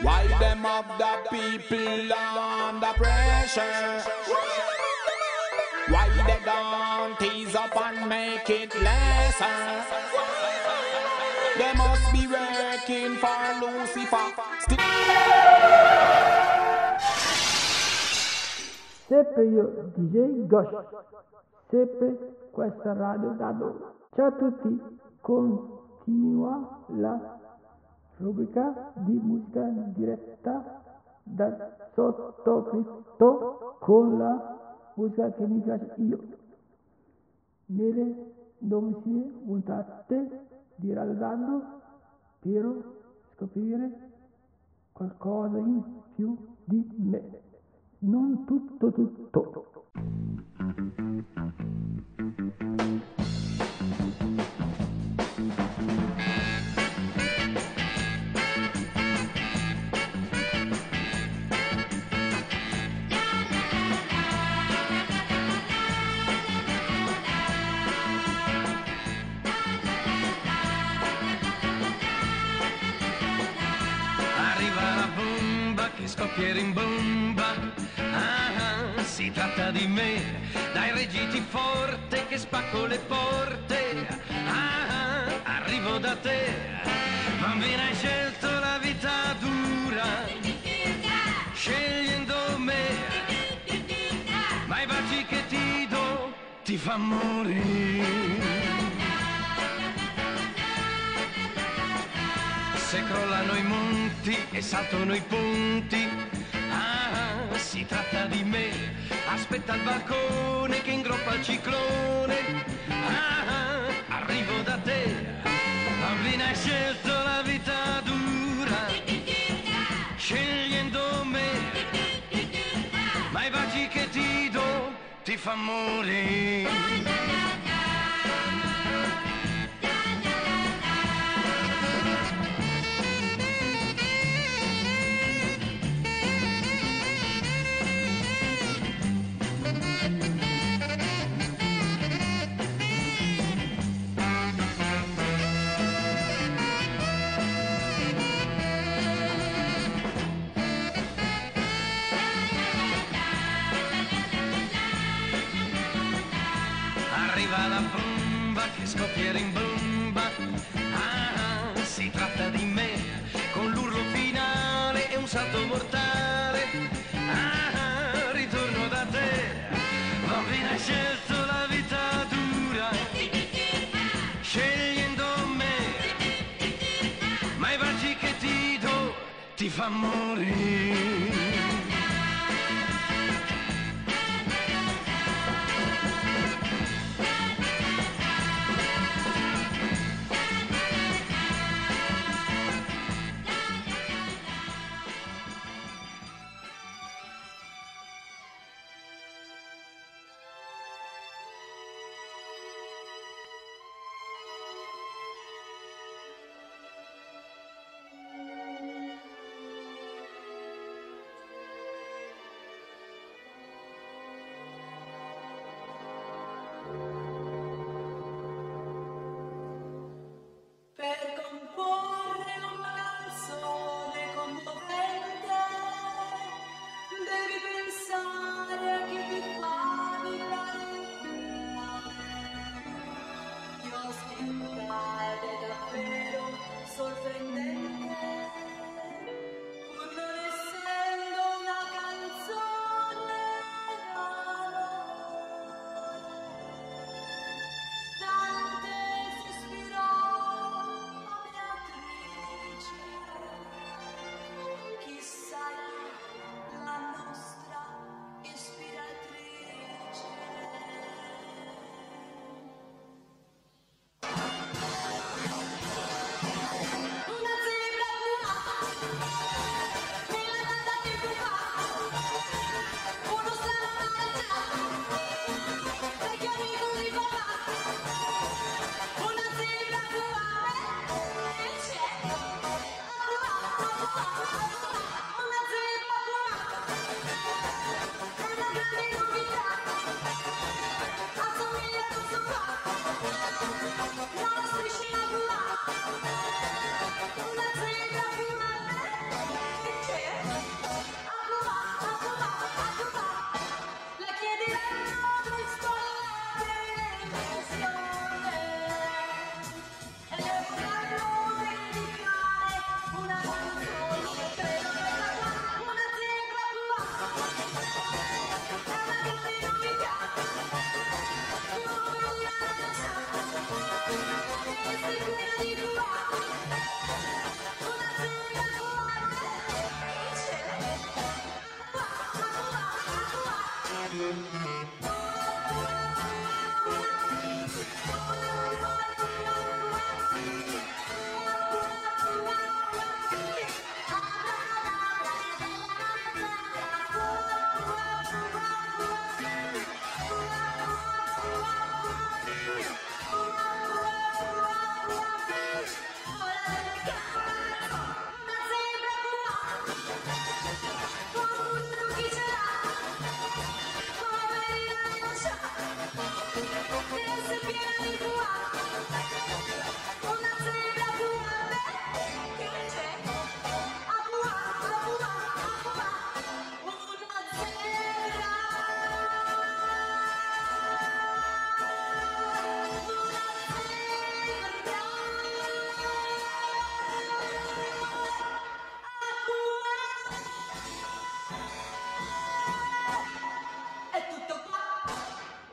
Why them of the people under pressure? Why they don't tease up and make it lesser? They must be working for Lucifer. Sempre io, DJ Gosh, sempre questa Radio Dado. Ciao a tutti, continua la rubrica di musica diretta dal sottoscritto con la musica che mi piace io. Nelle 12 puntate di Radio Dado spero scoprire qualcosa in più di me. Non tutto. Scoppia e rimbomba, si tratta di me, dai reggiti forte che spacco le porte, arrivo da te, bambina hai scelto la vita dura, scegliendo me, ma i baci che ti do ti fa morire. Se crollano i monti e saltano i ponti, si tratta di me. Aspetta il balcone che ingroppa il ciclone, arrivo da te. Bambina hai scelto la vita dura, scegliendo me, ma i baci che ti do ti fa morire. Arriva la bomba che scoppia e rimbomba, si tratta di me, con l'urlo finale e un salto mortale, ritorno da te, bambina hai scelto la vita dura, scegliendo me, ma i baci che ti do ti fa morire.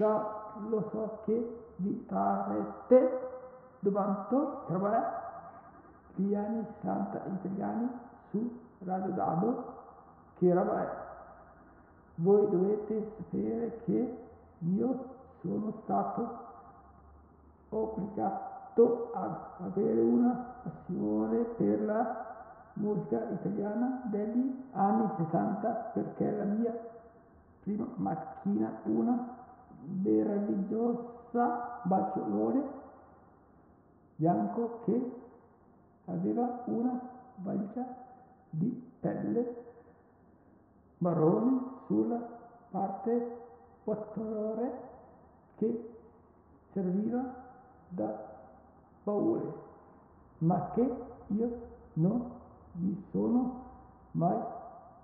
lo so che vi parete domanto trovare gli anni 60 italiani su Radio Dado, che roba è? Voi dovete sapere che io sono stato obbligato ad avere una passione per la musica italiana degli anni 60 perché la mia prima macchina, una meravigliosa baciolone bianco che aveva una valigia di pelle marrone sulla parte posteriore che serviva da baule, ma che io non mi sono mai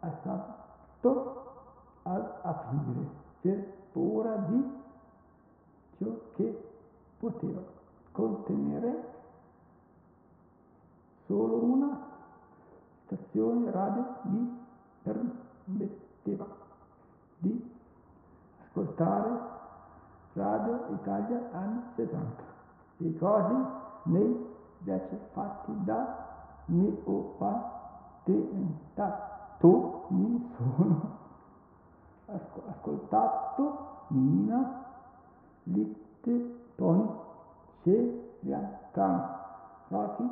assato ad aprire per paura di ciò che poteva contenere. Solo una stazione radio mi permetteva di ascoltare Radio Italia Anni 60 e così nei 10 fatti da neopatentato mi sono ascoltato Mina, Little Tony, Celentano, Rocky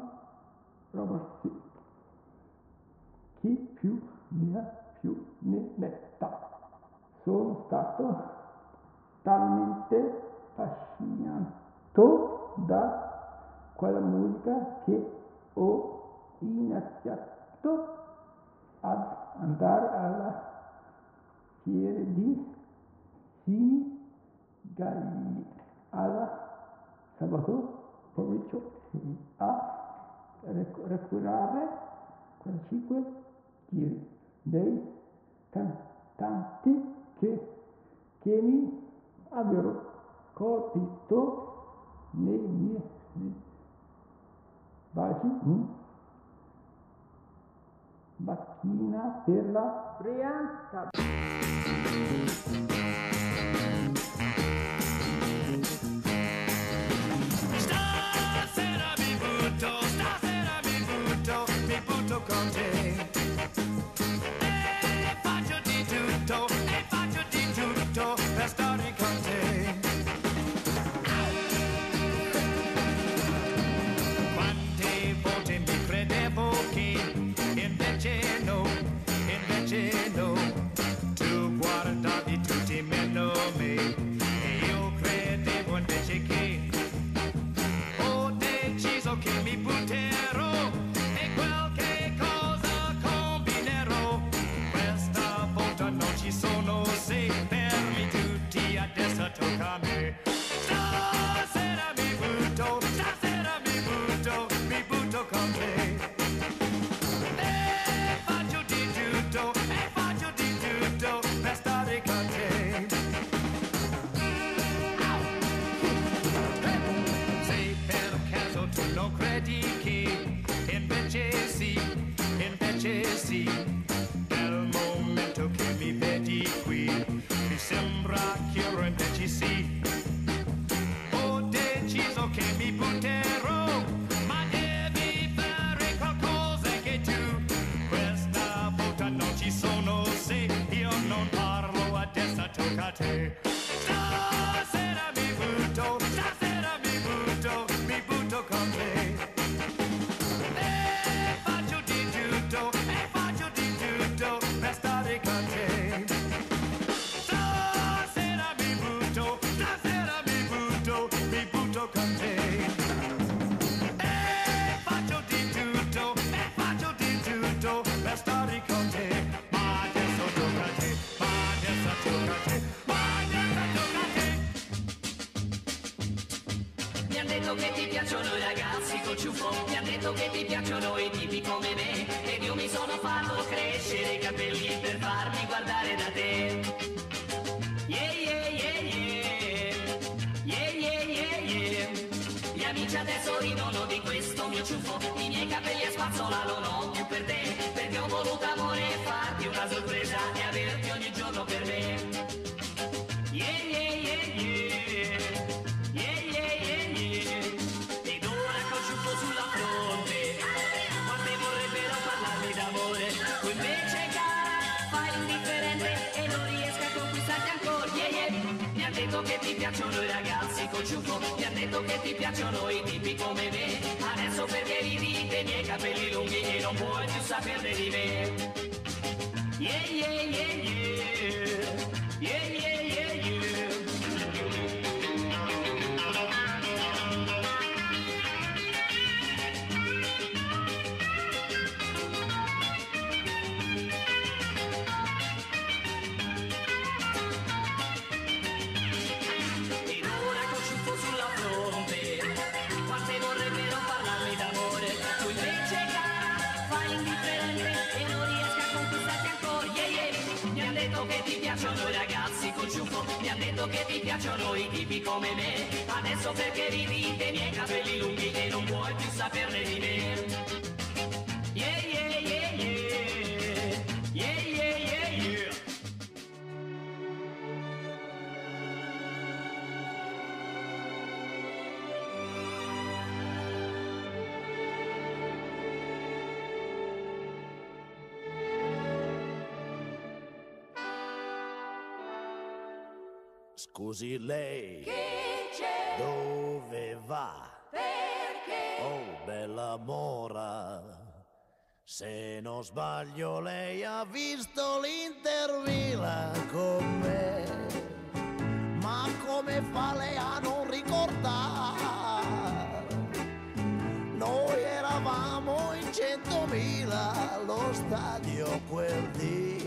Roberts, chi più ne ha più ne metta. Sono stato talmente affascinato da quella musica che ho iniziato ad andare alla fiera di Sinigaglia alla sabato pomeriggio a recuperare 45 giri dei cantanti che mi avevano colpito nei miei bacchina per la Brianza. Stasera mi butto con te e faccio di tutto per stare con te. Tu guardavi tutti meno me e io credevo invece che ho deciso che mi butterò e qualche cosa combinerò. Questa volta non ci sono se fermi tutti, adesso tocca a me. Stasera mi butto con te. Del momento che mi vedi qui mi sembra che ora invece sì, ho deciso che mi butterò, ma devi fare qualcosa che tu. Questa volta non ci sono se io non parlo, adesso tocca a te. Stasera mi butto con te. Che ti piacciono i ragazzi col ciuffo, mi ha detto che ti piacciono i tipi come me, ed io mi sono fatto crescere i capelli per farmi guardare da te. Yeah yeah yeah yeah, yeah yeah yeah yeah. Gli amici adesso ridono di questo mio ciuffo, i miei capelli a spazzola non ho più per te, perché ho voluto amore farti una sorpresa e averti ogni giorno per me. Yeah yeah yeah yeah. che ti piacciono i ragazzi col ciuffo, mi ha detto che ti piacciono i tipi come me. Adesso perché ridi dei miei capelli lunghi e non puoi più saperne di me. Yeah, yeah, yeah, yeah. Yeah, yeah, yeah, yeah. Mi ha detto che ti piacciono i tipi come me. Adesso perché ridi dei miei capelli lunghi e non vuoi più saperne di me. Yeah, yeah, yeah, yeah. Yeah, yeah, yeah, yeah. Scusi lei, chi c'è? Dove va? Perché? Oh bella mora, se non sbaglio lei ha visto l'intervilla con me. Ma come fa lei a non ricordare? Noi eravamo in 100.000 allo stadio quel dì.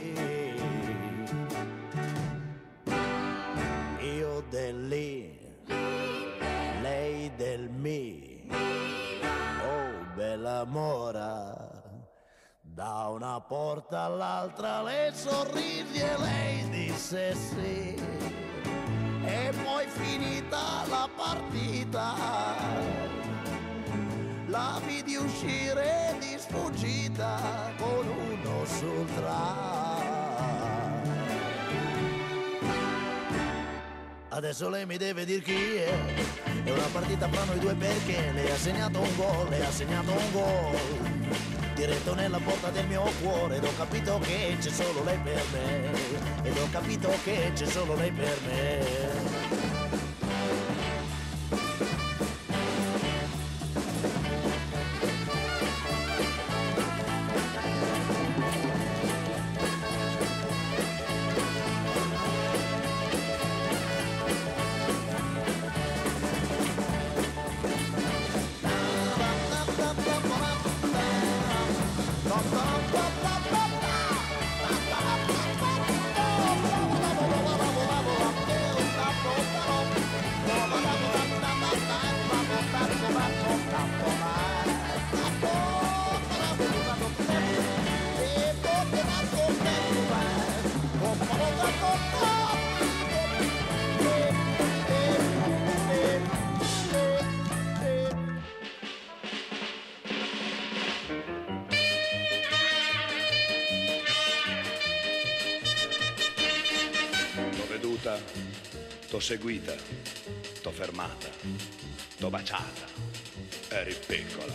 Io dell'I, lei del Mi, oh bella mora, da una porta all'altra le sorrisi e lei disse sì, e poi finita la partita, la vidi uscire di sfuggita con uno sul tram. Adesso lei mi deve dir chi è una partita fra noi due perché le ha segnato un gol, le ha segnato un gol diretto nella porta del mio cuore. Ed ho capito che c'è solo lei per me, ed ho capito che c'è solo lei per me. T'ho seguita, t'ho fermata, t'ho baciata, eri piccola,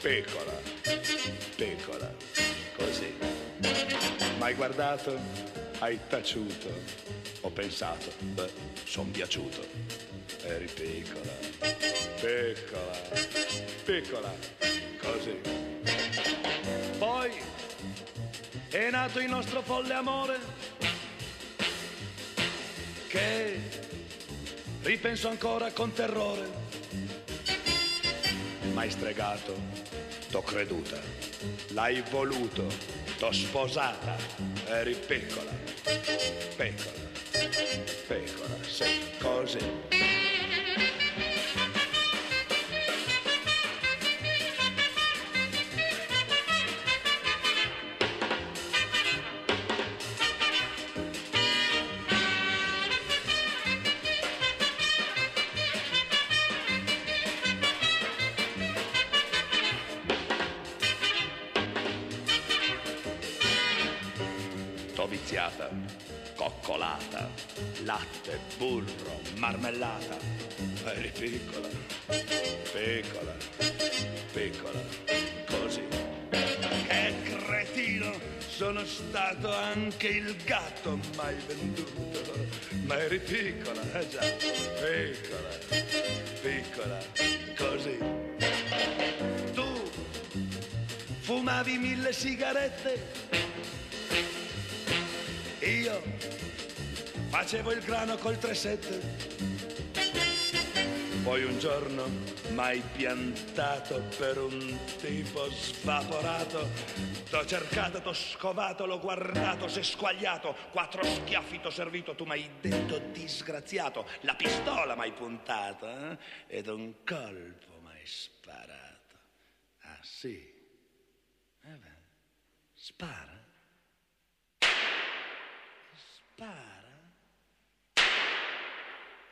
piccola, piccola, così. M'hai guardato, hai taciuto, ho pensato, beh, son piaciuto, eri piccola, piccola, piccola, così. Poi è nato il nostro folle amore, che ripenso ancora con terrore. M'hai stregato, t'ho creduta, l'hai voluto, t'ho sposata, eri piccola, piccola, piccola, sei così. Coccolata, latte, burro, marmellata, eri piccola, piccola, piccola, così. Che cretino! Sono stato anche il gatto mai venduto, ma eri piccola, già, piccola, piccola, così. Tu fumavi 1000 sigarette, io facevo il grano col 3-7, poi un giorno m'hai piantato per un tipo svaporato, t'ho cercato, t'ho scovato, l'ho guardato, s'è squagliato, 4 schiaffi t'ho servito, tu m'hai detto disgraziato, la pistola m'hai puntata, eh? Ed un colpo m'hai sparato. Ah sì? Eh beh, spara? Spara?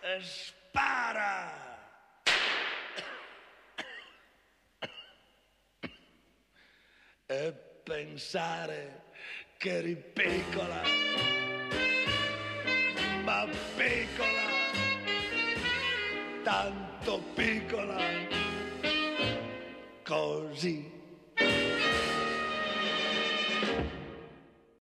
E spara! E pensare che eri piccola, ma piccola, tanto piccola, così.